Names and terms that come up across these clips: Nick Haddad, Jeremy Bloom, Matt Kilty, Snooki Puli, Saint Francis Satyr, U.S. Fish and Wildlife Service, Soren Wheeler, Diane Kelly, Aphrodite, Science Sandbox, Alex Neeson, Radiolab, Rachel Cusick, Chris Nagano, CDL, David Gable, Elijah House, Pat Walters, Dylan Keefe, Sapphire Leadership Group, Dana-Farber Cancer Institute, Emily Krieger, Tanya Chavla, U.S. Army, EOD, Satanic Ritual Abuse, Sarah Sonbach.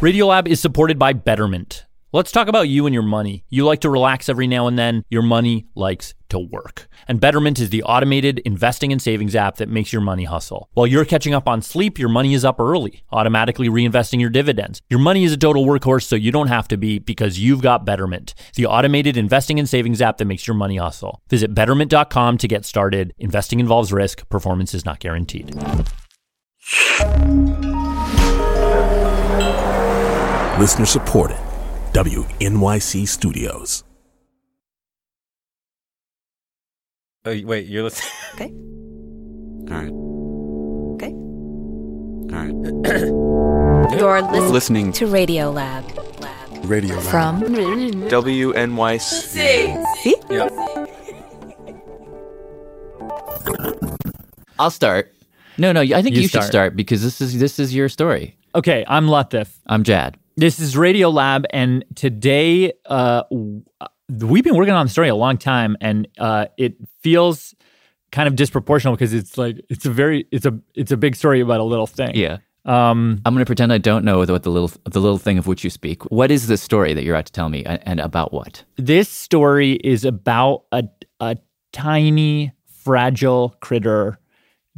Radiolab is supported by Betterment. Let's talk about you and your money. You like to relax every now and then. Your money likes to work. And Betterment is the automated investing and savings app that makes your money hustle. While you're catching up on sleep, your money is up early, automatically reinvesting your dividends. Your money is a total workhorse, so you don't have to be, because you've got Betterment, the automated investing and savings app that makes your money hustle. Visit Betterment.com to get started. Investing involves risk. Performance is not guaranteed. Listener supported. WNYC Studios. Oh, wait, you're listening? Okay. All right. Okay. All right. You're listening to Radiolab. Radiolab. From WNYC. See? Yep. I'll start. No, I think you should start because this is your story. Okay, I'm Latif. I'm Jad. This is Radiolab, and today we've been working on the story a long time, and it feels kind of disproportional because it's a big story about a little thing. Yeah. I'm going to pretend I don't know what the little thing of which you speak. What is the story that you're about to tell me, and about what? This story is about a tiny, fragile critter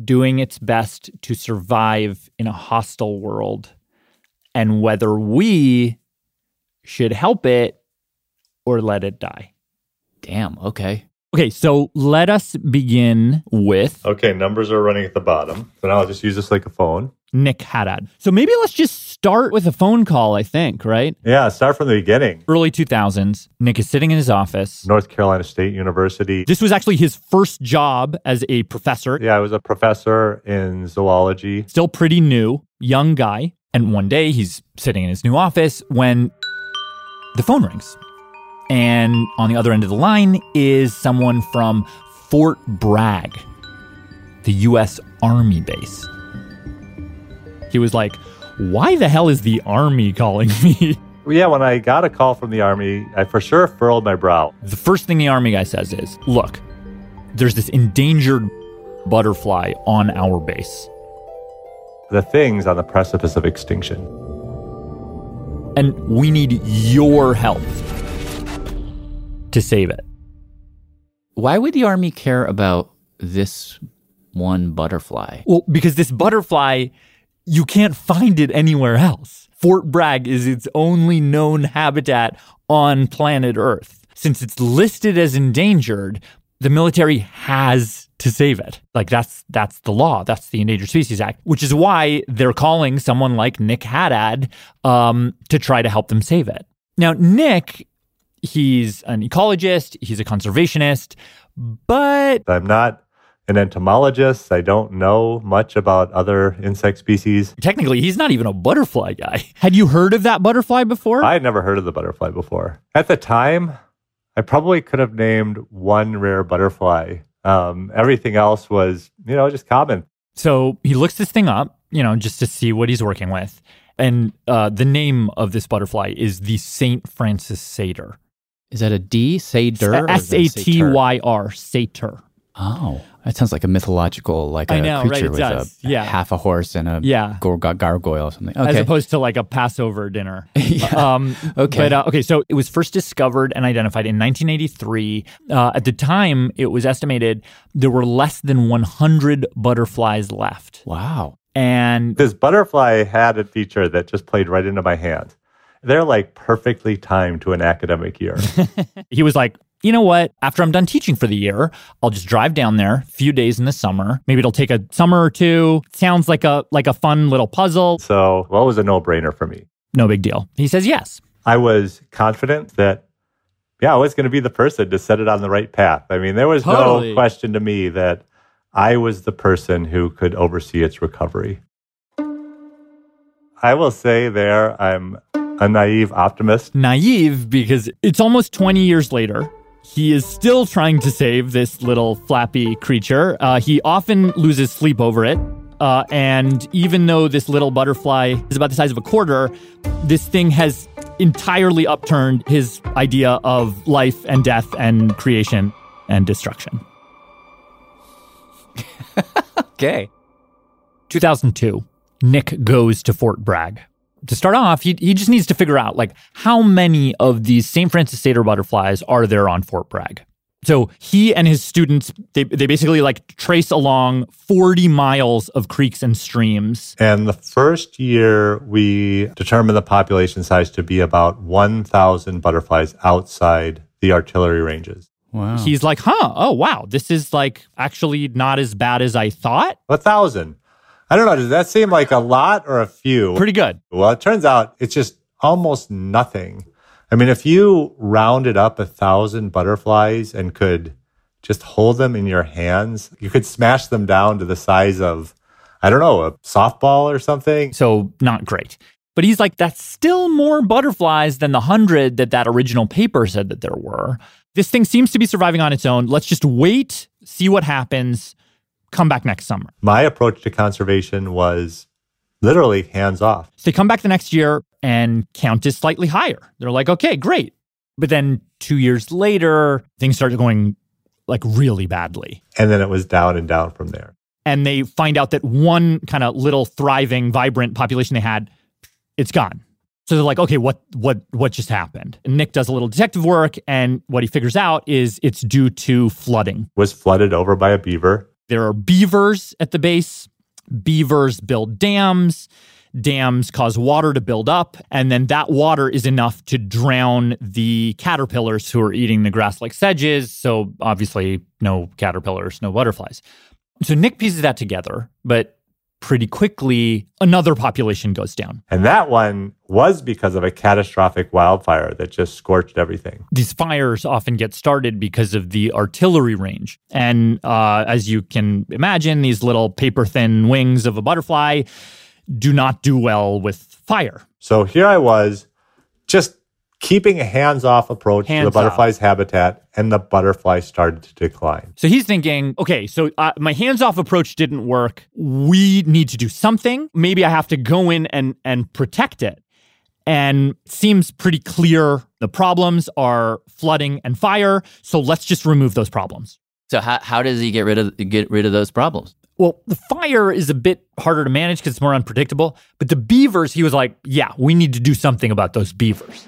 doing its best to survive in a hostile world, and whether we should help it or let it die. Damn, okay. Okay, so let us begin with... Okay, numbers are running at the bottom. So now I'll just use this like a phone. Nick Haddad. So maybe let's just start with a phone call, I think, right? Yeah, start from the beginning. Early 2000s, Nick is sitting in his office. North Carolina State University. This was actually his first job as a professor. Yeah, I was a professor in zoology. Still pretty new, young guy. And one day, he's sitting in his new office when the phone rings. And on the other end of the line is someone from Fort Bragg, the U.S. Army base. He was like, why the hell is the Army calling me? Well, yeah, when I got a call from the Army, I for sure furrowed my brow. The first thing the Army guy says is, look, there's this endangered butterfly on our base. The thing's on the precipice of extinction. And we need your help to save it. Why would the Army care about this one butterfly? Well, because this butterfly, you can't find it anywhere else. Fort Bragg is its only known habitat on planet Earth. Since it's listed as endangered, the military has to save it. Like, that's the law. That's the Endangered Species Act, which is why they're calling someone like Nick Haddad to try to help them save it. Now, Nick, he's an ecologist. He's a conservationist, but... I'm not an entomologist. I don't know much about other insect species. Technically, he's not even a butterfly guy. Had you heard of that butterfly before? I had never heard of the butterfly before. At the time, I probably could have named one rare butterfly. Everything else was, just common. So he looks this thing up, just to see what he's working with. And the name of this butterfly is the Saint Francis Satyr. Is that a D? Satyr? S-A-T-Y-R, Satyr. Oh, that sounds like a mythological, creature, right? with half a horse and a gargoyle or something. Okay. As opposed to like a Passover dinner. Yeah. Okay. But, so it was first discovered and identified in 1983. At the time, it was estimated there were less than 100 butterflies left. Wow. And this butterfly had a feature that just played right into my hand. They're like perfectly timed to an academic year. He was like, you know what? After I'm done teaching for the year, I'll just drive down there a few days in the summer. Maybe it'll take a summer or two. Sounds like a fun little puzzle. So, well, it was a no-brainer for me. No big deal. He says yes. I was confident that, I was going to be the person to set it on the right path. I mean, there was no question to me that I was the person who could oversee its recovery. I will say there, I'm a naive optimist. Naive because it's almost 20 years later. He is still trying to save this little flappy creature. He often loses sleep over it. And even though this little butterfly is about the size of a quarter, this thing has entirely upturned his idea of life and death and creation and destruction. Okay. 2002, Nick goes to Fort Bragg. to start off, he just needs to figure out, like, how many of these St. Francis Satyr butterflies are there on Fort Bragg? So he and his students, they basically, like, trace along 40 miles of creeks and streams. And the first year, we determined the population size to be about 1,000 butterflies outside the artillery ranges. Wow. He's like, this is, like, actually not as bad as I thought. 1,000. I don't know, does that seem like a lot or a few? Pretty good. Well, it turns out it's just almost nothing. I mean, if you rounded up 1,000 butterflies and could just hold them in your hands, you could smash them down to the size of, I don't know, a softball or something. So not great. But he's like, that's still more butterflies than the 100 that original paper said that there were. This thing seems to be surviving on its own. Let's just wait, see what happens, come back next summer. My approach to conservation was literally hands off. So they come back the next year, and count is slightly higher. They're like, okay, great. But then 2 years later, things started going, like, really badly. And then it was down and down from there. And they find out that one kind of little thriving, vibrant population they had, it's gone. So they're like, okay, what just happened? And Nick does a little detective work, and what he figures out is it's due to flooding. Was flooded over by a beaver. There are beavers at the base. Beavers build dams. Dams cause water to build up, and then that water is enough to drown the caterpillars who are eating the grass-like sedges, so obviously no caterpillars, no butterflies. So Nick pieces that together, but pretty quickly, another population goes down. And that one was because of a catastrophic wildfire that just scorched everything. These fires often get started because of the artillery range. And as you can imagine, these little paper-thin wings of a butterfly do not do well with fire. So here I was, just keeping a hands-off approach to the butterfly's habitat, and the butterfly started to decline. So he's thinking, okay, so my hands-off approach didn't work. We need to do something. Maybe I have to go in and protect it. And it seems pretty clear the problems are flooding and fire, so let's just remove those problems. So how does he get rid of those problems? Well, the fire is a bit harder to manage because it's more unpredictable. But the beavers, he was like, yeah, we need to do something about those beavers.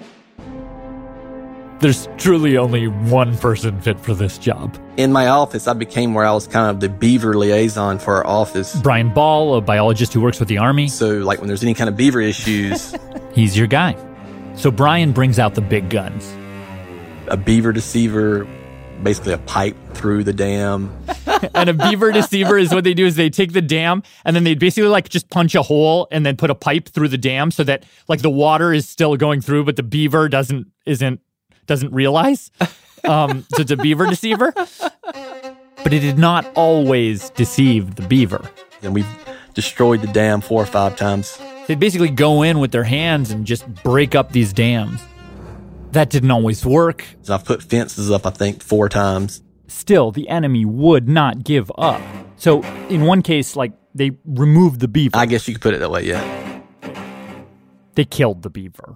There's truly only one person fit for this job. In my office, I became where I was kind of the beaver liaison for our office. Brian Ball, a biologist who works with the Army. So, like, when there's any kind of beaver issues. He's your guy. So Brian brings out the big guns. A beaver deceiver, basically a pipe through the dam. And a beaver deceiver is what they do is they take the dam and then they basically, like, just punch a hole and then put a pipe through the dam so that, like, the water is still going through, but the beaver doesn't realize. So it's a beaver deceiver. But it did not always deceive the beaver. And we've destroyed the dam 4 or 5 times. They basically go in with their hands and just break up these dams. That didn't always work. I've put fences up, I think, 4 times. Still, the enemy would not give up. So, in one case, like, they removed the beaver. I guess you could put it that way, yeah. They killed the beaver.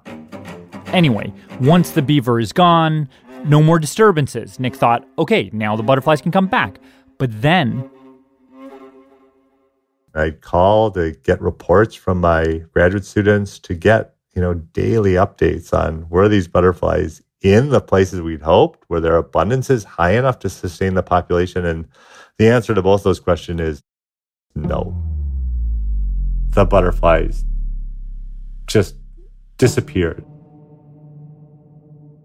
Anyway, once the beaver is gone, no more disturbances. Nick thought, okay, now the butterflies can come back. But then I called to get reports from my graduate students to get daily updates on were these butterflies in the places we'd hoped? Were their abundances high enough to sustain the population? And the answer to both those questions is no. The butterflies just disappeared.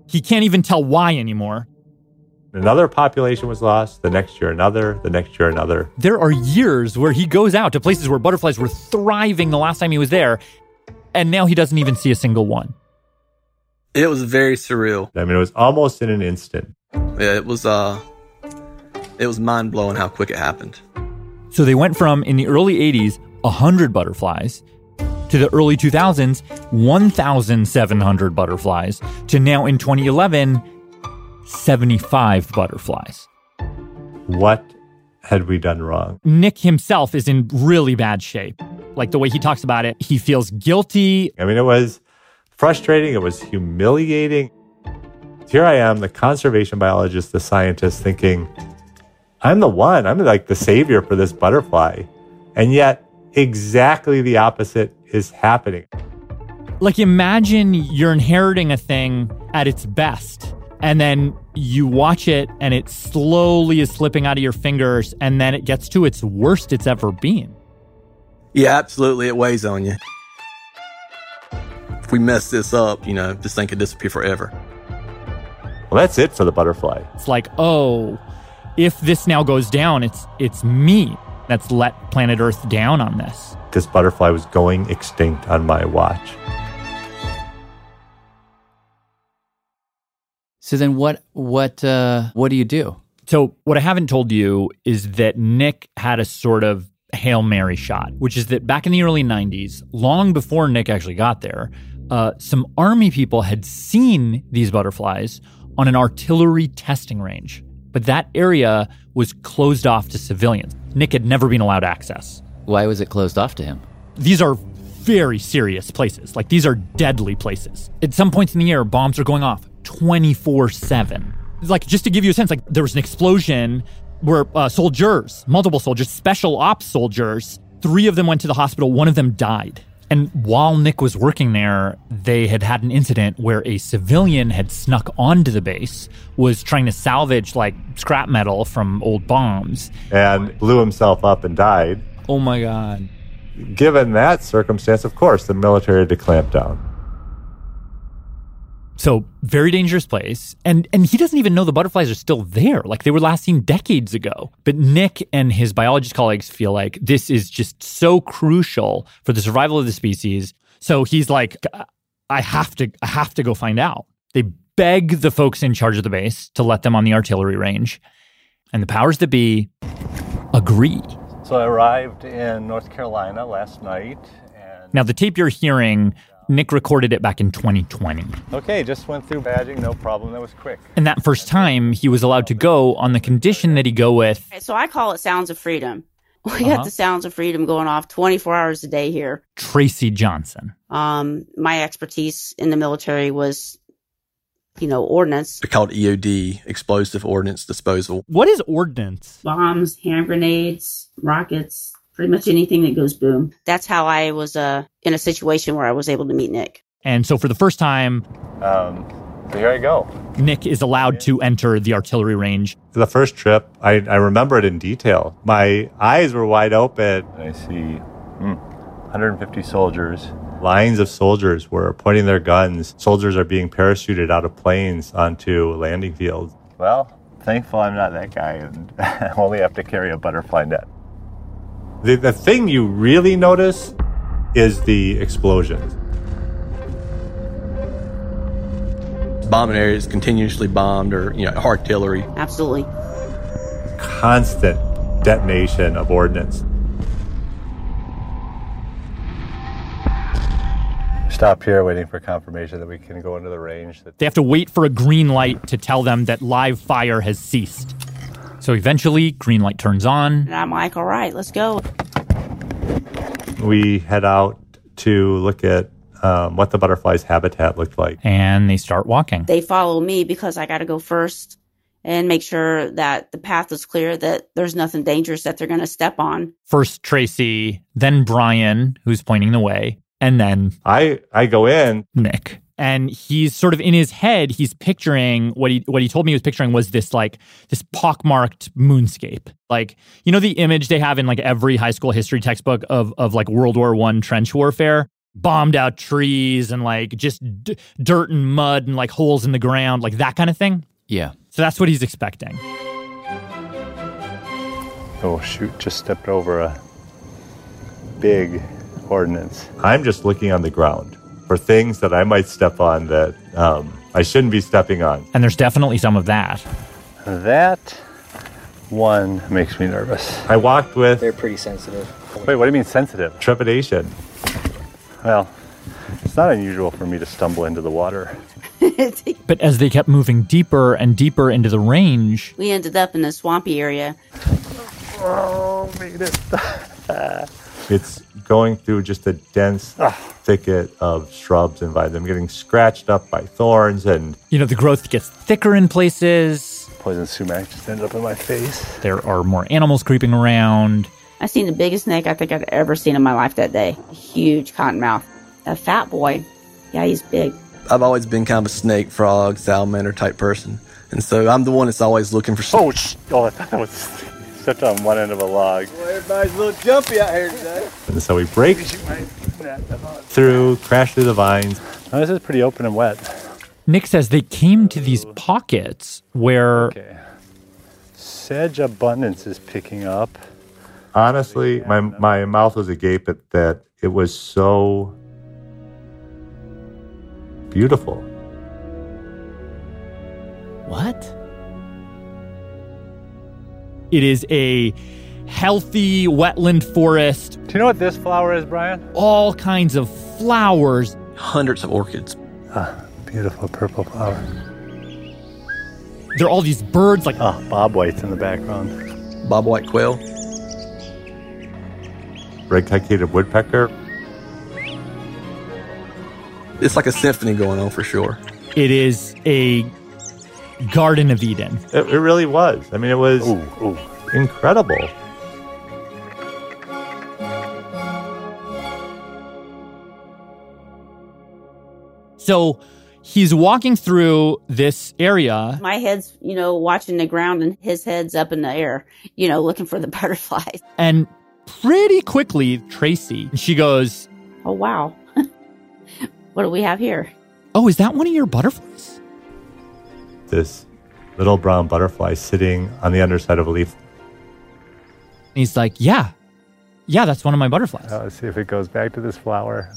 He can't even tell why anymore. Another population was lost, the next year another, the next year another. There are years where he goes out to places where butterflies were thriving the last time he was there, and now he doesn't even see a single one. It was very surreal. I mean, it was almost in an instant. Yeah, it was mind-blowing how quick it happened. So they went from, in the early 80s, 100 butterflies, to the early 2000s, 1,700 butterflies, to now in 2011, 75 butterflies. What had we done wrong? Nick himself is in really bad shape. Like, the way he talks about it, he feels guilty. I mean, it was frustrating. It was humiliating. Here I am, the conservation biologist, the scientist, thinking, I'm the one. I'm, like, the savior for this butterfly. And yet, exactly the opposite is happening. Like, imagine you're inheriting a thing at its best, and then you watch it and it slowly is slipping out of your fingers, and then it gets to its worst it's ever been. Yeah, absolutely. It weighs on you. If we mess this up, this thing could disappear forever. Well, that's it for the butterfly. It's like, oh, if this now goes down, it's me that's let planet Earth down on this. This butterfly was going extinct on my watch. So then what do you do? So what I haven't told you is that Nick had a sort of Hail Mary shot, which is that back in the early 90s, long before Nick actually got there, some Army people had seen these butterflies on an artillery testing range. But that area was closed off to civilians. Nick had never been allowed access. Why was it closed off to him? These are very serious places. Like, these are deadly places. At some points in the year, bombs are going off 24/7. Like, just to give you a sense, like, there was an explosion where soldiers, multiple soldiers, special ops soldiers, 3 of them went to the hospital, 1 of them died. And while Nick was working there, they had had an incident where a civilian had snuck onto the base, was trying to salvage, like, scrap metal from old bombs. And blew himself up and died. Oh, my God. Given that circumstance, of course, the military had to clamp down. So, very dangerous place. And he doesn't even know the butterflies are still there. Like, they were last seen decades ago. But Nick and his biologist colleagues feel like this is just so crucial for the survival of the species. So he's like, I have to go find out. They beg the folks in charge of the base to let them on the artillery range. And the powers that be agree. So I arrived in North Carolina last night. Now, the tape you're hearing, Nick recorded it back in 2020. Okay, just went through badging, no problem. That was quick. And that first time, he was allowed to go on the condition that he go with. So I call it Sounds of Freedom. We got the Sounds of Freedom going off 24 hours a day here. Tracy Johnson. My expertise in the military was, ordnance. They called EOD, explosive ordnance disposal. What is ordnance? Bombs, hand grenades, rockets. Pretty much anything that goes boom. That's how I was in a situation where I was able to meet Nick. And so for the first time, here I go. Nick is allowed to enter the artillery range. The first trip, I remember it in detail. My eyes were wide open. I see 150 soldiers. Lines of soldiers were pointing their guns. Soldiers are being parachuted out of planes onto landing fields. Well, thankful I'm not that guy and I only have to carry a butterfly net. The thing you really notice is the explosions. Bombing areas continuously bombed or, artillery. Absolutely. Constant detonation of ordnance. Stop here waiting for confirmation that we can go into the range. They have to wait for a green light to tell them that live fire has ceased. So eventually, green light turns on. And I'm like, all right, let's go. We head out to look at what the butterfly's habitat looked like. And they start walking. They follow me because I got to go first and make sure that the path is clear, that there's nothing dangerous that they're going to step on. First Tracy, then Brian, who's pointing the way, and then... I go in. Nick. And he's sort of in his head, he's picturing what he told me he was picturing was this pockmarked moonscape. Like, the image they have in every high school history textbook of World War I trench warfare, bombed out trees and just dirt and mud and holes in the ground, that kind of thing. Yeah. So that's what he's expecting. Oh, shoot, just stepped over a big ordnance. I'm just looking on the ground for things that I might step on that I shouldn't be stepping on. And there's definitely some of that. That one makes me nervous. I walked with... They're pretty sensitive. Wait, what do you mean sensitive? Trepidation. Well, it's not unusual for me to stumble into the water. But as they kept moving deeper and deeper into the range... We ended up in the swampy area. Oh, made it. It's going through just a dense thicket of shrubs and vines. I'm getting scratched up by thorns and... the growth gets thicker in places. Poison sumac just ended up in my face. There are more animals creeping around. I seen the biggest snake I think I'd ever seen in my life that day. A huge cottonmouth. A fat boy. Yeah, he's big. I've always been kind of a snake, frog, salamander type person. And so I'm the one that's always looking for... Oh, I thought that was stepped on one end of a log. Well, everybody's a little jumpy out here today. And so we break through, crash through the vines. Now, this is pretty open and wet. Nick says they came to these pockets where... Okay. Sedge abundance is picking up. Honestly, my mouth was agape at that. It was so... beautiful. What? It is a healthy wetland forest. Do you know what this flower is, Brian? All kinds of flowers. Hundreds of orchids. Ah, beautiful purple flowers. There are all these birds like... Ah, bobwhite's in the background. Bobwhite quail. Red-cockaded woodpecker. It's like a symphony going on for sure. It is a Garden of Eden. It really was. I mean, it was incredible. So he's walking through this area. My head's, watching the ground and his head's up in the air, looking for the butterflies. And pretty quickly, Tracy, she goes, "Oh, wow. What do we have here? Oh, is that one of your butterflies?" This little brown butterfly sitting on the underside of a leaf. He's like, yeah, that's one of my butterflies. Let's see if it goes back to this flower.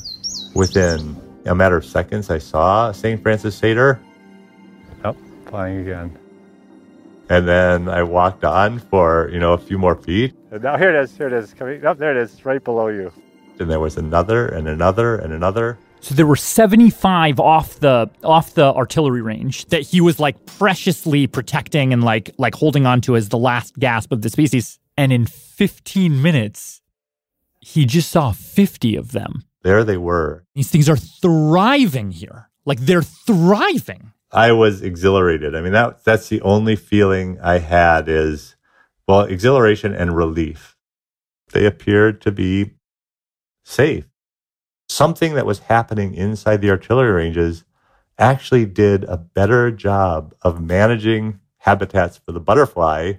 Within a matter of seconds, I saw Saint Francis Satyr. Oh, flying again. And then I walked on for, a few more feet. Now here it is. Coming up, there it is, right below you. And there was another and another and another. So there were 75 off the artillery range that he was like preciously protecting and like holding on to as the last gasp of the species. And in 15 minutes, he just saw 50 of them. There they were. These things are thriving here. Like they're thriving. I was exhilarated. I mean, that's the only feeling I had is, well, exhilaration and relief. They appeared to be safe. Something that was happening inside the artillery ranges actually did a better job of managing habitats for the butterfly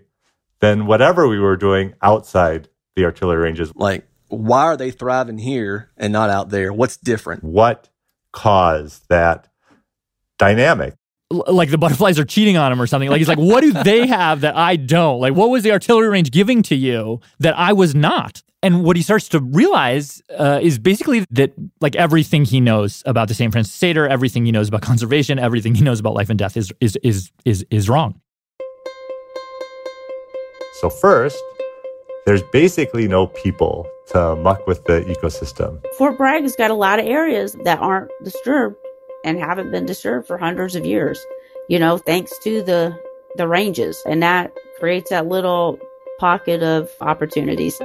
than whatever we were doing outside the artillery ranges. Like, why are they thriving here and not out there? What's different? What caused that dynamic? Like the butterflies are cheating on him or something. Like, he's like, what do they have that I don't? Like, what was the artillery range giving to you that I was not? And what he starts to realize is basically that, like, everything he knows about the St. Francis Satyr, everything he knows about conservation, everything he knows about life and death is wrong. So first, there's basically no people to muck with the ecosystem. Fort Bragg has got a lot of areas that aren't disturbed and haven't been disturbed for hundreds of years, thanks to the ranges. And that creates that little pocket of opportunities.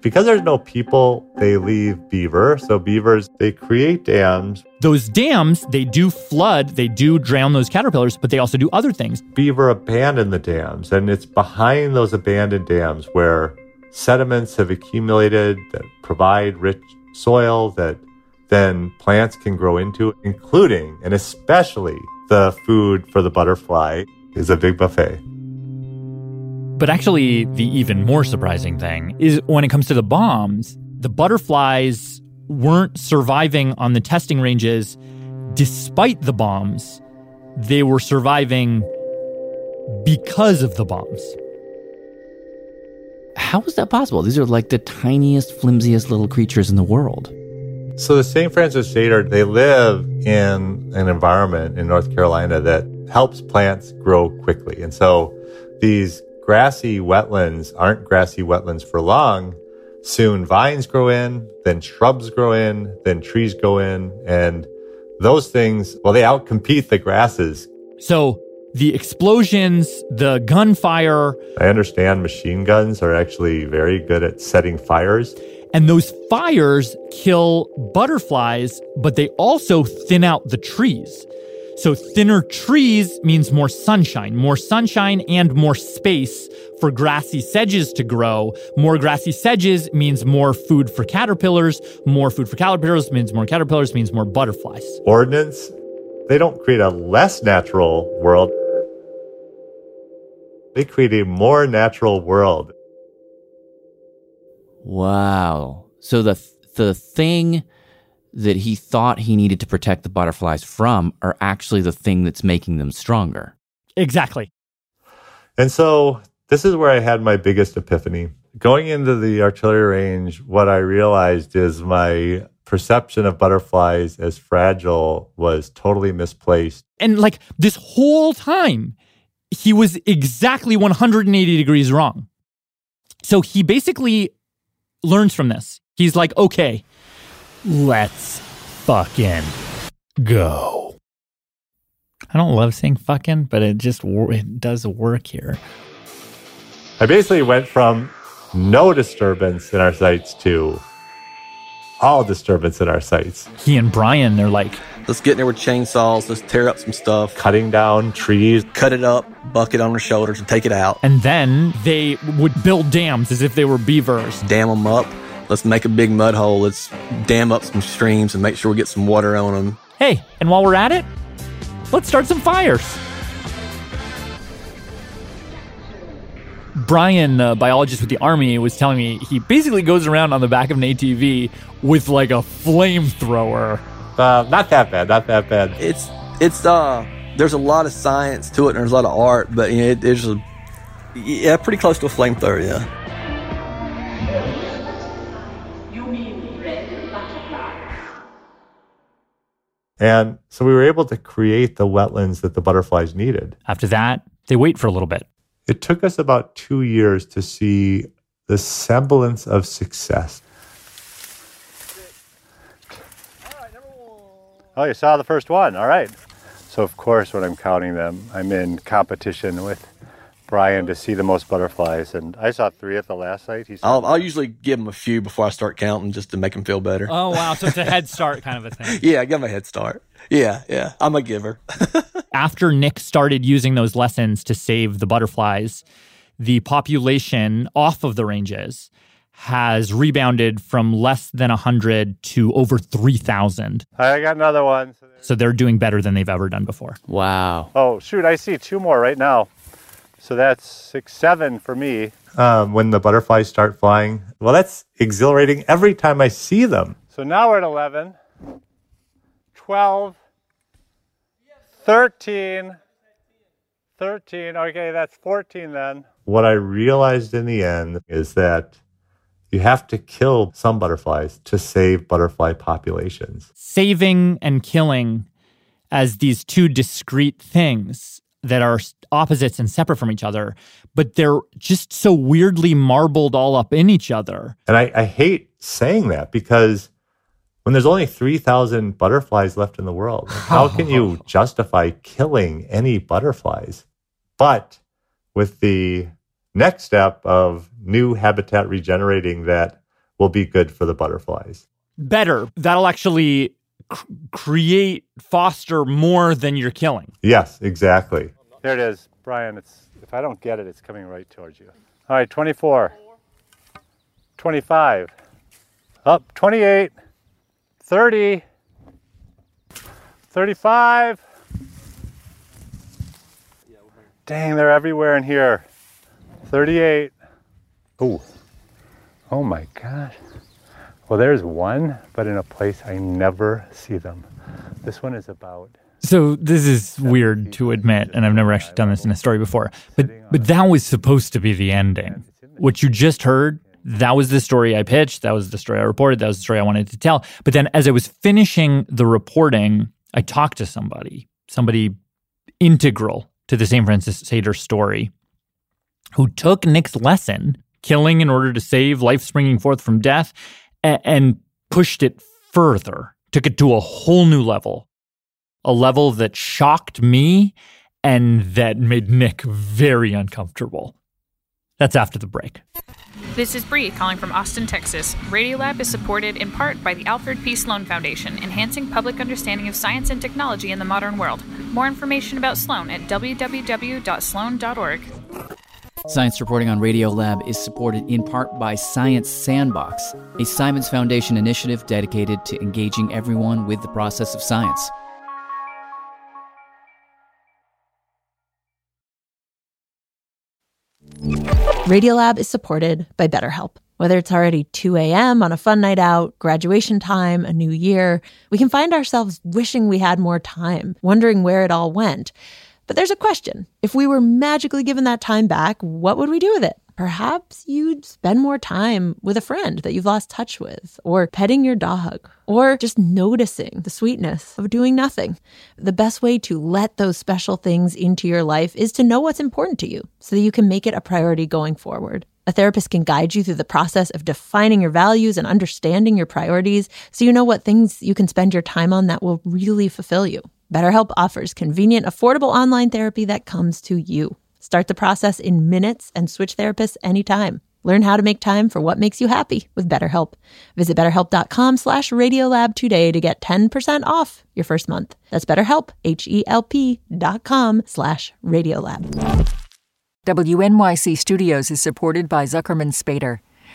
Because there's no people, they leave beaver. So beavers, they create dams. Those dams, they do flood, they do drown those caterpillars, but they also do other things. Beaver abandon the dams, and it's behind those abandoned dams where sediments have accumulated that provide rich soil that then plants can grow into, including and especially the food for the butterfly is a big buffet. But actually, the even more surprising thing is when it comes to the bombs, the butterflies weren't surviving on the testing ranges despite the bombs. They were surviving because of the bombs. How is that possible? These are like the tiniest, flimsiest little creatures in the world. So the St. Francis Satyr, they live in an environment in North Carolina that helps plants grow quickly. And so these grassy wetlands aren't grassy wetlands for long. Soon vines grow in, then shrubs grow in, then trees go in. And those things, well, they outcompete the grasses. So the explosions, the gunfire. I understand machine guns are actually very good at setting fires. And those fires kill butterflies, but they also thin out the trees. So thinner trees means more sunshine and more space for grassy sedges to grow. More grassy sedges means more food for caterpillars. More food for caterpillars means more butterflies. Ordnance, they don't create a less natural world. They create a more natural world. Wow. So the thing that he thought he needed to protect the butterflies from are actually the thing that's making them stronger. Exactly. And so this is where I had my biggest epiphany. Going into the artillery range, what I realized is my perception of butterflies as fragile was totally misplaced. And like this whole time, he was exactly 180 degrees wrong. So he basically learns from this. He's like, okay, let's fucking go. I don't love saying fucking, but it does work here. I basically went from no disturbance in our sights to all disturbance in our sights. He and Brian, they're like, let's get in there with chainsaws, let's tear up some stuff. Cutting down trees. Cut it up, bucket on their shoulders, and take it out. And then they would build dams as if they were beavers. Dam them up. Let's make a big mud hole. Let's dam up some streams and make sure we get some water on them. Hey, and while we're at it, let's start some fires. Brian, a biologist with the Army, was telling me he basically goes around on the back of an ATV with like a flamethrower. Not that bad. There's a lot of science to it and there's a lot of art, but you know, it's pretty close to a flamethrower, yeah. And so we were able to create the wetlands that the butterflies needed. After that, they wait for a little bit. It took us about 2 years to see the semblance of success. Oh, you saw the first one. All right. So, of course, when I'm counting them, I'm in competition with Brian to see the most butterflies. And I saw 3 at the last site. I'll usually give him a few before I start counting just to make him feel better. Oh, wow. So it's a head start kind of a thing. Yeah, I got my head start. Yeah. I'm a giver. After Nick started using those lessons to save the butterflies, the population off of the ranges has rebounded from less than 100 to over 3,000. I got another one. So they're doing better than they've ever done before. Wow. Oh, shoot. I see 2 more right now. So that's 6, 7 for me. When the butterflies start flying, well, that's exhilarating every time I see them. So now we're at 11, 12, 13. Okay, that's 14 then. What I realized in the end is that you have to kill some butterflies to save butterfly populations. Saving and killing as these two discrete things that are opposites and separate from each other, but they're just so weirdly marbled all up in each other. And I hate saying that because when there's only 3,000 butterflies left in the world, how can you justify killing any butterflies? But with the next step of new habitat regenerating, that will be good for the butterflies. Better. That'll actually foster more than you're killing. Yes, exactly. There it is, Brian. If I don't get it, it's coming right towards you. All right, 24, 25, up, 28, 30, 35. Dang, they're everywhere in here. 38. Ooh. Oh my gosh. Well, there's one, but in a place I never see them. This one is about... So this is weird to admit, and I've never actually done this in a story before, but that was supposed to be the ending. What you just heard, that was the story I pitched, that was the story I reported, that was the story I wanted to tell. But then as I was finishing the reporting, I talked to somebody integral to the St. Francis Satyr story, who took Nick's lesson, killing in order to save life springing forth from death, and pushed it further, took it to a whole new level, a level that shocked me and that made Nick very uncomfortable. That's after the break. This is Bree calling from Austin, Texas. Radiolab is supported in part by the Alfred P. Sloan Foundation, enhancing public understanding of science and technology in the modern world. More information about Sloan at www.sloan.org. Science reporting on Radiolab is supported in part by Science Sandbox, a Simons Foundation initiative dedicated to engaging everyone with the process of science. Radiolab is supported by BetterHelp. Whether it's already 2 a.m. on a fun night out, graduation time, a new year, we can find ourselves wishing we had more time, wondering where it all went. But there's a question. If we were magically given that time back, what would we do with it? Perhaps you'd spend more time with a friend that you've lost touch with, or petting your dog, or just noticing the sweetness of doing nothing. The best way to let those special things into your life is to know what's important to you so that you can make it a priority going forward. A therapist can guide you through the process of defining your values and understanding your priorities so you know what things you can spend your time on that will really fulfill you. BetterHelp offers convenient, affordable online therapy that comes to you. Start the process in minutes and switch therapists anytime. Learn how to make time for what makes you happy with BetterHelp. Visit BetterHelp.com/Radiolab today to get 10% off your first month. That's BetterHelp, HELP.com/Radiolab. WNYC Studios is supported by Zuckerman Spader.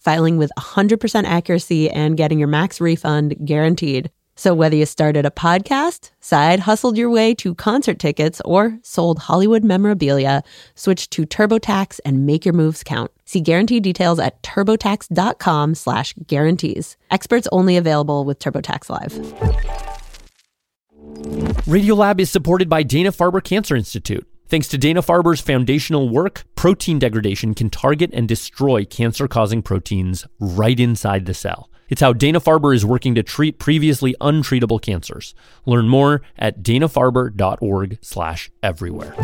filing with 100% accuracy and getting your max refund guaranteed. So whether you started a podcast, side hustled your way to concert tickets, or sold Hollywood memorabilia, switch to TurboTax and make your moves count. See guarantee details at TurboTax.com/guarantees. Experts only available with TurboTax Live. Radiolab is supported by Dana-Farber Cancer Institute. Thanks to Dana-Farber's foundational work, protein degradation can target and destroy cancer-causing proteins right inside the cell. It's how Dana-Farber is working to treat previously untreatable cancers. Learn more at danafarber.org/everywhere.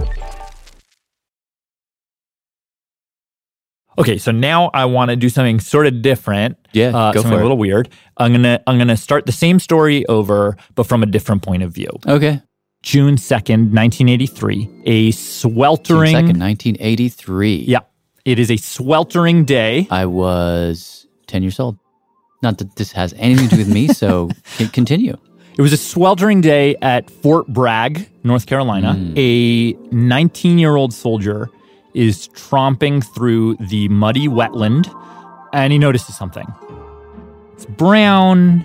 Okay, so now I want to do something sort of different. Yeah, go something for it. A little weird. I'm gonna start the same story over, but from a different point of view. Okay. June 2nd, 1983, a sweltering... June 2nd, 1983. Yeah. It is a sweltering day. I was 10 years old. Not that this has anything to do with me, so continue. It was a sweltering day at Fort Bragg, North Carolina. A 19-year-old soldier is tromping through the muddy wetland, and he notices something. It's brown,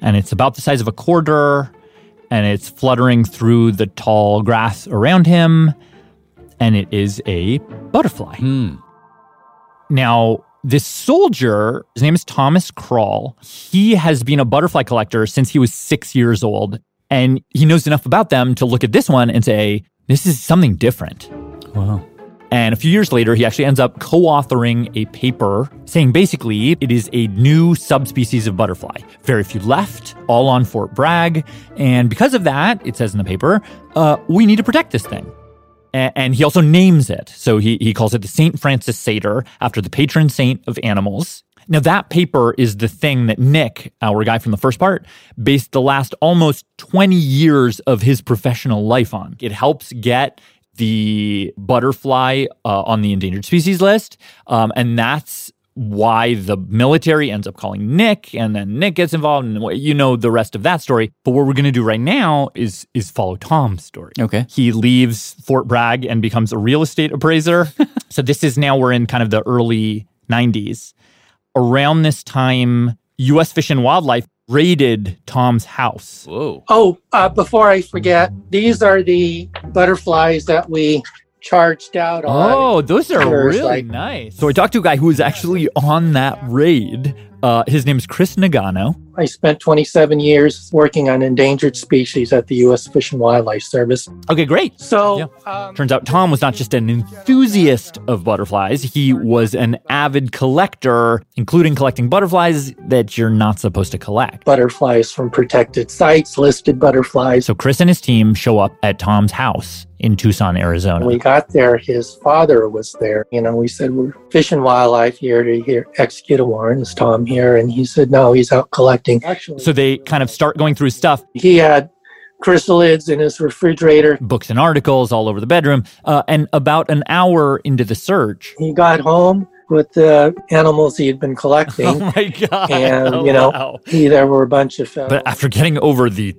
and it's about the size of a quarter, and it's fluttering through the tall grass around him, and it is a butterfly. Now, this soldier, his name is Thomas Kral. He has been a butterfly collector since he was 6 years old. And he knows enough about them to look at this one and say, this is something different. Wow. And a few years later, he actually ends up co-authoring a paper saying basically it is a new subspecies of butterfly. Very few left, all on Fort Bragg. And because of that, it says in the paper, we need to protect this thing. And he also names it. So he calls it the Saint Francis Satyr, after the patron saint of animals. Now, that paper is the thing that Nick, our guy from the first part, based the last almost 20 years of his professional life on. It helps get the butterfly on the endangered species list. And that's why the military ends up calling Nick, and then Nick gets involved, and you know the rest of that story. But what we're going to do right now is follow Tom's story. Okay. He leaves Fort Bragg and becomes a real estate appraiser. So this is now, we're in kind of the early 90s. Around this time, U.S. Fish and Wildlife raided Tom's house. Whoa. Oh, before I forget, these are the butterflies that we charged out on. Oh, those are really nice. So I talked to a guy who was actually on that raid. His name is Chris Nagano. I spent 27 years working on endangered species at the U.S. Fish and Wildlife Service. Okay, great. So turns out Tom was not just an enthusiast of butterflies. He was an avid collector, including collecting butterflies that you're not supposed to collect. Butterflies from protected sites, listed butterflies. So Chris and his team show up at Tom's house in Tucson, Arizona. When we got there, his father was there. You know, we said, we're Fish and Wildlife here to execute a warrant. Is Tom here? And he said, no, he's out collecting. Actually, so they kind of start going through stuff. He had chrysalids in his refrigerator. Books and articles all over the bedroom. And about an hour into the search, he got home with the animals he had been collecting. Oh, my God. And, there were a bunch of... But after getting over the,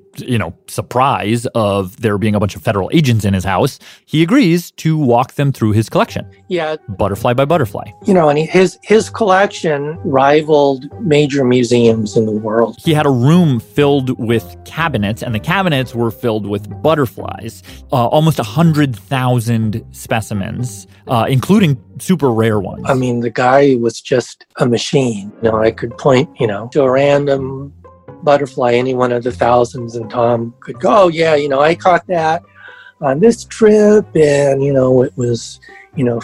surprise of there being a bunch of federal agents in his house, he agrees to walk them through his collection. Yeah. Butterfly by butterfly. And his collection rivaled major museums in the world. He had a room filled with cabinets, and the cabinets were filled with butterflies. Almost 100,000 specimens, including super rare ones. I mean, the guy was just a machine. I could point, to a random butterfly, any one of the thousands, and Tom could go, oh, yeah, I caught that on this trip, and, it was,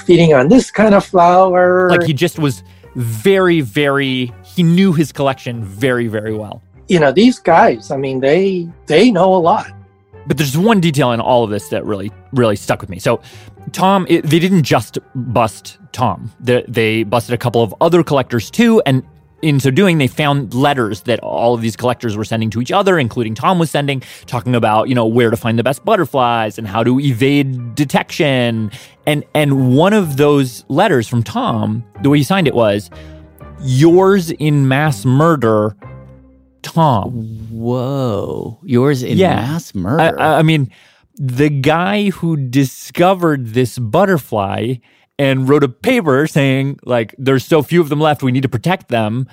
feeding on this kind of flower. Like, he just was very, very, he knew his collection very, very well. These guys, I mean, they know a lot. But there's one detail in all of this that really, really stuck with me. So Tom, they didn't just bust Tom. They busted a couple of other collectors, too. And in so doing, they found letters that all of these collectors were sending to each other, including Tom was sending, talking about, where to find the best butterflies and how to evade detection. And one of those letters from Tom, the way he signed it was, yours in mass murder, Tom. Whoa. Yours in mass murder. I mean, the guy who discovered this butterfly and wrote a paper saying, there's so few of them left, we need to protect them,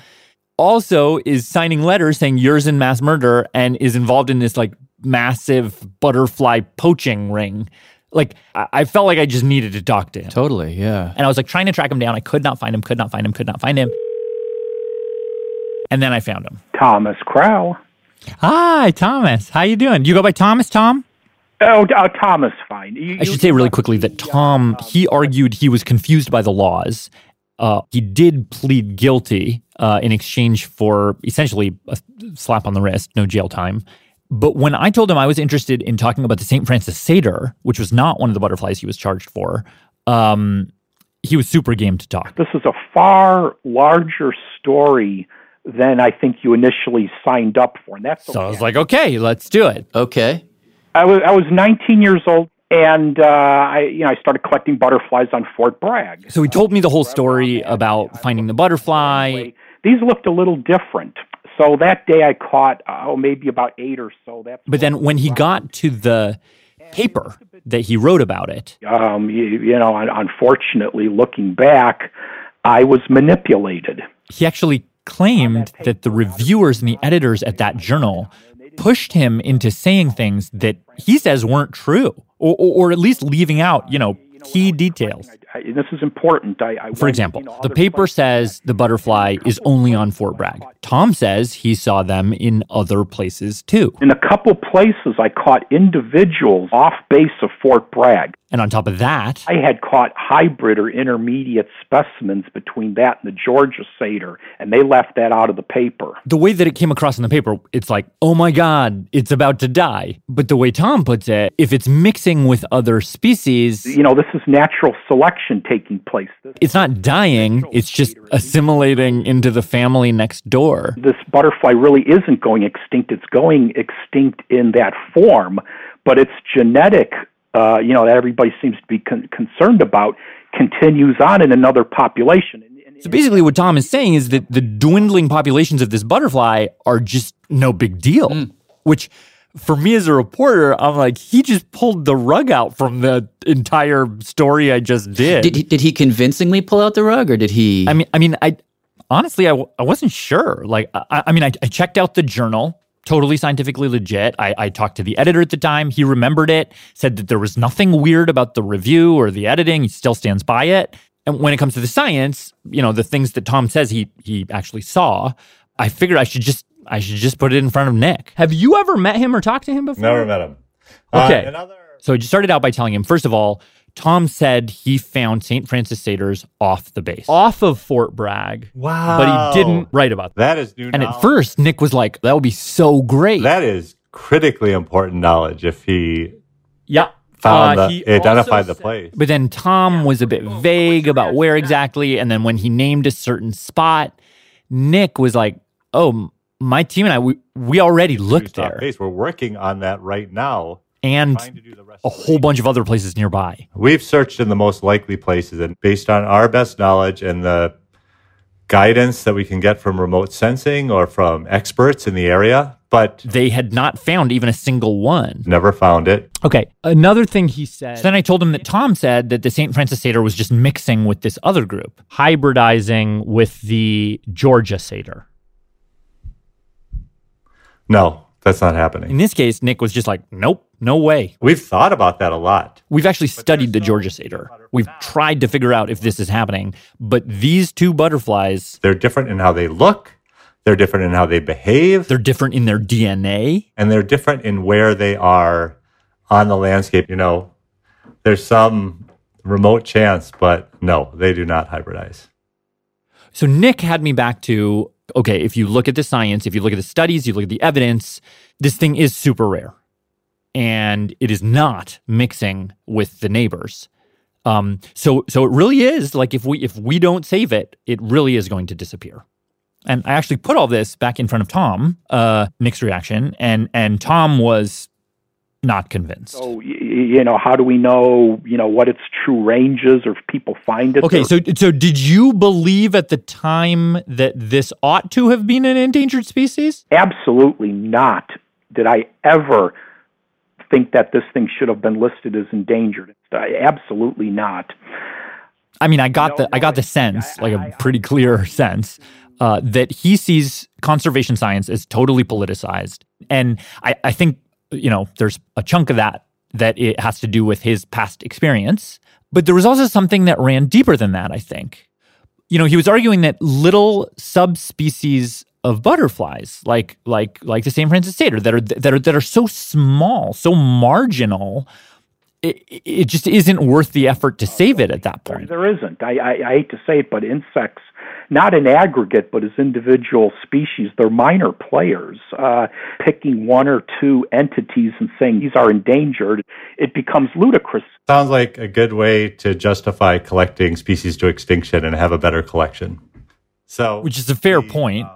also is signing letters saying yours in mass murder and is involved in this, massive butterfly poaching ring. I felt like I just needed to talk to him. Totally, yeah. And I was, trying to track him down. I could not find him. And then I found him. Thomas Kral. Hi, Thomas. How you doing? You go by Thomas, Tom? Oh, Thomas, fine. I should say really quickly that Tom, he argued he was confused by the laws. He did plead guilty in exchange for essentially a slap on the wrist, no jail time. But when I told him I was interested in talking about the Saint Francis Satyr, which was not one of the butterflies he was charged for, he was super game to talk. This is a far larger story than I think you initially signed up for. And that's so I was like, okay, let's do it. Okay. I was 19 years old, and I started collecting butterflies on Fort Bragg. So he told me the whole story about finding the butterfly. These looked a little different. So that day I caught, maybe about 8 or so. But then when he got to the paper that he wrote about it... unfortunately, looking back, I was manipulated. He actually claimed that the reviewers and the editors at that journal pushed him into saying things that he says weren't true, or at least leaving out, key details. This is important. For example, the paper says the butterfly is only on Fort Bragg. Tom says he saw them in other places too. In a couple places, I caught individuals off base of Fort Bragg. And on top of that, I had caught hybrid or intermediate specimens between that and the Georgia Satyr, and they left that out of the paper. The way that it came across in the paper, it's like, oh my God, it's about to die. But the way Tom puts it, if it's mixing with other species... this is natural selection taking place. It's not dying, it's just assimilating into the family next door. This butterfly really isn't going extinct. It's going extinct in that form, but its genetic... that everybody seems to be concerned about, continues on in another population. So basically what Tom is saying is that the dwindling populations of this butterfly are just no big deal, which for me as a reporter, I'm like, he just pulled the rug out from the entire story I just did. Did he convincingly pull out the rug, or did he... I wasn't sure. I checked out the journal. Totally scientifically legit. I talked to the editor at the time. He remembered it, said that there was nothing weird about the review or the editing. He still stands by it. And when it comes to the science, the things that Tom says he actually saw, I figured I should just I should just put it in front of Nick. Have you ever met him or talked to him before? Never met him. Okay. So you started out by telling him, first of all, Tom said he found St. Francis Satyrs off the base. Off of Fort Bragg. Wow. But he didn't write about that. That is new knowledge. And at first, Nick was like, that would be so great. That is critically important knowledge if he identified the place. But then Tom was a bit vague about where exactly. And then when he named a certain spot, Nick was like, oh, my team and I, we already looked there. We're working on that right now. And a whole bunch of other places nearby. We've searched in the most likely places, and based on our best knowledge and the guidance that we can get from remote sensing or from experts in the area, but they had not found even a single one. Never found it. Okay, another thing he said. So then I told him that Tom said that the St. Francis Satyr was just mixing with this other group, hybridizing with the Georgia Satyr. No. That's not happening. In this case, Nick was just like, nope, no way. We've thought about that a lot. We've actually studied the Georgia Satyr. We've tried to figure out if this is happening. But these two butterflies... They're different in how they look. They're different in how they behave. They're different in their DNA. And they're different in where they are on the landscape. You know, there's some remote chance, but no, they do not hybridize. So Nick had me back to... okay, if you look at the science, if you look at the studies, you look at the evidence, this thing is super rare. And it is not mixing with the neighbors. So it really is, like, if we don't save it, it really is going to disappear. And I actually put all this back in front of Tom, Nick's reaction, and Tom was not convinced. So, you know, how do we know, you know, what its true range is or if people find it? Okay, so did you believe at the time that this ought to have been an endangered species? Absolutely not. Did I ever think that this thing should have been listed as endangered? Absolutely not. I mean, I got the sense, a pretty clear sense, that he sees conservation science as totally politicized. And I think... you know, there's a chunk of that it has to do with his past experience. But there was also something that ran deeper than that, I think. You know, he was arguing that little subspecies of butterflies, like the St. Francis Satyr, that are so small, so marginal, it just isn't worth the effort to save it at that point. There isn't. I hate to say it, but insects, not in aggregate, but as individual species, they're minor players. Picking one or two entities and saying these are endangered, it becomes ludicrous. Sounds like a good way to justify collecting species to extinction and have a better collection. Which is a fair point.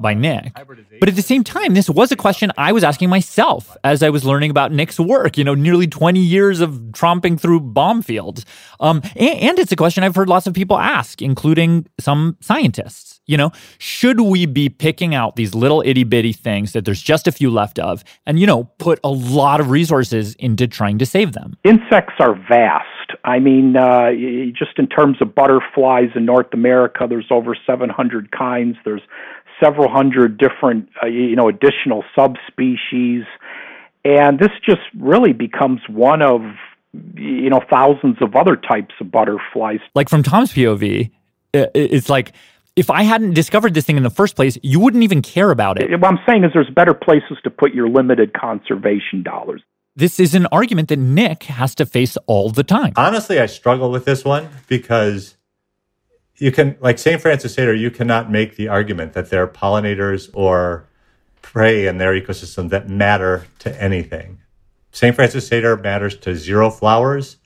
By Nick. But at the same time, this was a question I was asking myself as I was learning about Nick's work, you know, nearly 20 years of tromping through bomb fields. And it's a question I've heard lots of people ask, including some scientists, you know, should we be picking out these little itty bitty things that there's just a few left of and, you know, put a lot of resources into trying to save them? Insects are vast. I mean, just in terms of butterflies in North America, there's over 700 kinds. There's several hundred different, additional subspecies. And this just really becomes one of, you know, thousands of other types of butterflies. Like from Tom's POV, it's like, if I hadn't discovered this thing in the first place, you wouldn't even care about it. What I'm saying is there's better places to put your limited conservation dollars. This is an argument that Nick has to face all the time. Honestly, I struggle with this one because... you can, like St. Francis Satyr, you cannot make the argument that there are pollinators or prey in their ecosystem that matter to anything. St. Francis Satyr matters to zero flowers.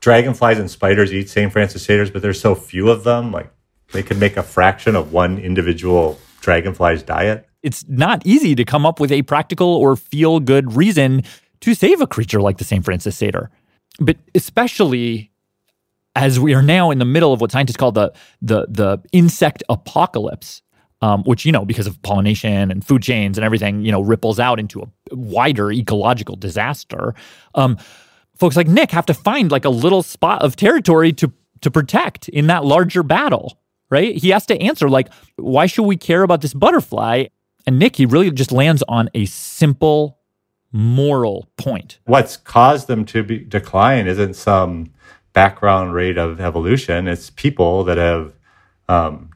Dragonflies and spiders eat St. Francis Satyrs, but there's so few of them, like they can make a fraction of one individual dragonfly's diet. It's not easy to come up with a practical or feel-good reason to save a creature like the St. Francis Satyr. But especially... as we are now in the middle of what scientists call the insect apocalypse, which, you know, because of pollination and food chains and everything, you know, ripples out into a wider ecological disaster. Folks like Nick have to find like a little spot of territory to protect in that larger battle, right? He has to answer like, why should we care about this butterfly? And Nick, he really just lands on a simple moral point. What's caused them to decline isn't some... background rate of evolution. It's people that have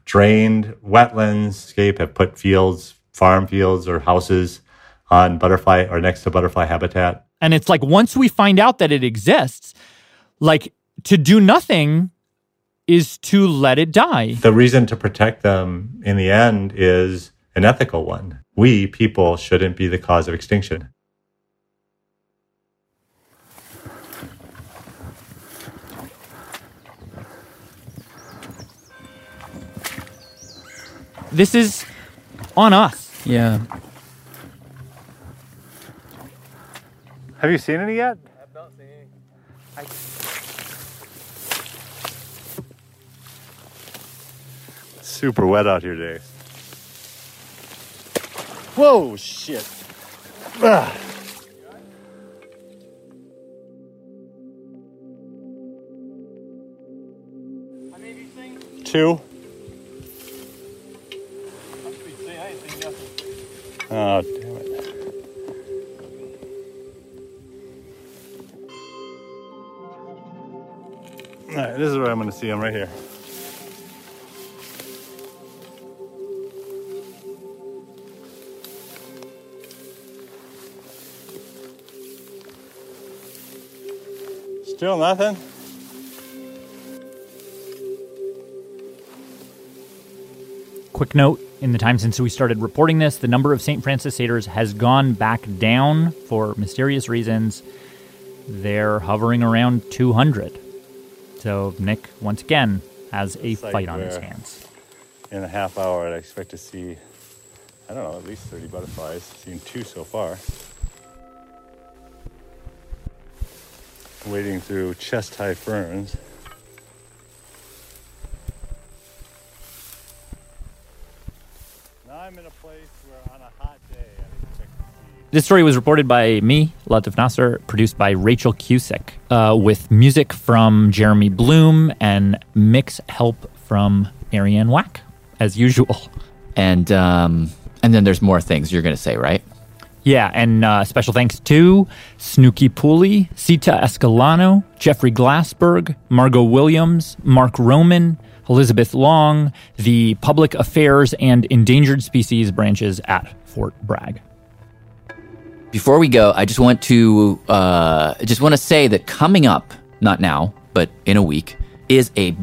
drained wetlandscape, have put fields farm fields or houses on butterfly or next to butterfly habitat. And it's like, once we find out that it exists, like, to do nothing is to let it die. The reason to protect them in the end is an ethical one. We, people, shouldn't be the cause of extinction. This is on us. Yeah. Have you seen any yet? I've not seen any. It's super wet out here today. Whoa, shit. Ugh. How many of you think? Two. Oh, damn it. All right, this is where I'm going to see him, right here. Still nothing? Quick note. In the time since we started reporting this, the number of St. Francis Satyrs has gone back down for mysterious reasons. They're hovering around 200. So Nick, once again, has a fight on his hands. In a half hour, I'd expect to see, I don't know, at least 30 butterflies. I've seen two so far. Wading through chest-high ferns. I'm in a place where on a hot day, I expect to see... This story was reported by me, Latif Nasser, produced by Rachel Cusick, with music from Jeremy Bloom and mix help from Ariane Wack, as usual. And then there's more things you're going to say, right? Yeah, and special thanks to Snooki Puli, Cita Escalano, Jeffrey Glassberg, Margot Williams, Mark Romyn, Elizabeth Long, the Public Affairs and Endangered Species branches at Fort Bragg. Before we go, I just want to say that coming up, not now, but in a week, is a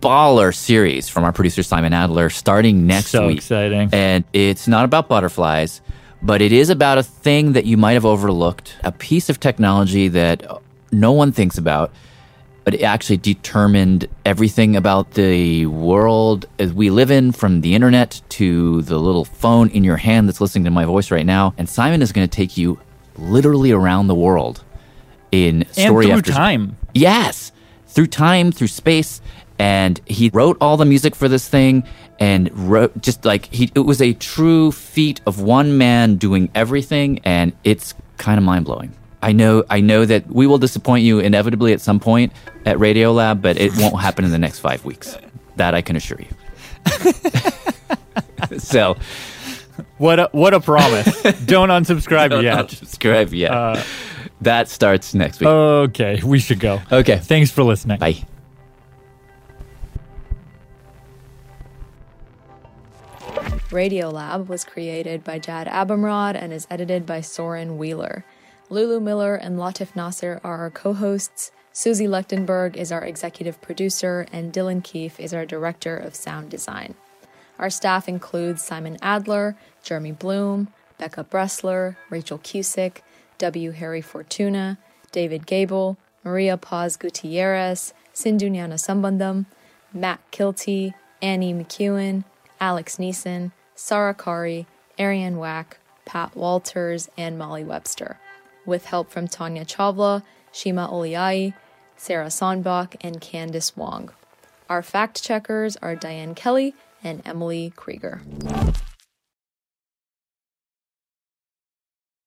baller series from our producer Simon Adler starting next week. So exciting. And it's not about butterflies, but it is about a thing that you might have overlooked, a piece of technology that no one thinks about, but it actually determined everything about the world as we live in, from the internet to the little phone in your hand that's listening to my voice right now. And Simon is going to take you literally around the world in story after time. Yes, through time, through space. And he wrote all the music for this thing and wrote it was a true feat of one man doing everything. And it's kind of mind-blowing. I know that we will disappoint you inevitably at some point at Radiolab, but it won't happen in the next 5 weeks. That I can assure you. So, what a promise! Don't unsubscribe yet. Unsubscribe yet. That starts next week. Okay, we should go. Okay, thanks for listening. Bye. Radiolab was created by Jad Abumrad and is edited by Soren Wheeler. Lulu Miller and Latif Nasser are our co-hosts, Susie Lechtenberg is our executive producer, and Dylan Keefe is our director of sound design. Our staff includes Simon Adler, Jeremy Bloom, Becca Bressler, Rachel Cusick, W. Harry Fortuna, David Gable, Maria Paz Gutierrez, Sindhu Gnanasambandam, Matt Kilty, Annie McEwen, Alex Neeson, Sarah Kari, Ariane Wack, Pat Walters, and Molly Webster, with help from Tanya Chavla, Shima Oliai, Sarah Sonbach, and Candice Wong. Our fact-checkers are Diane Kelly and Emily Krieger.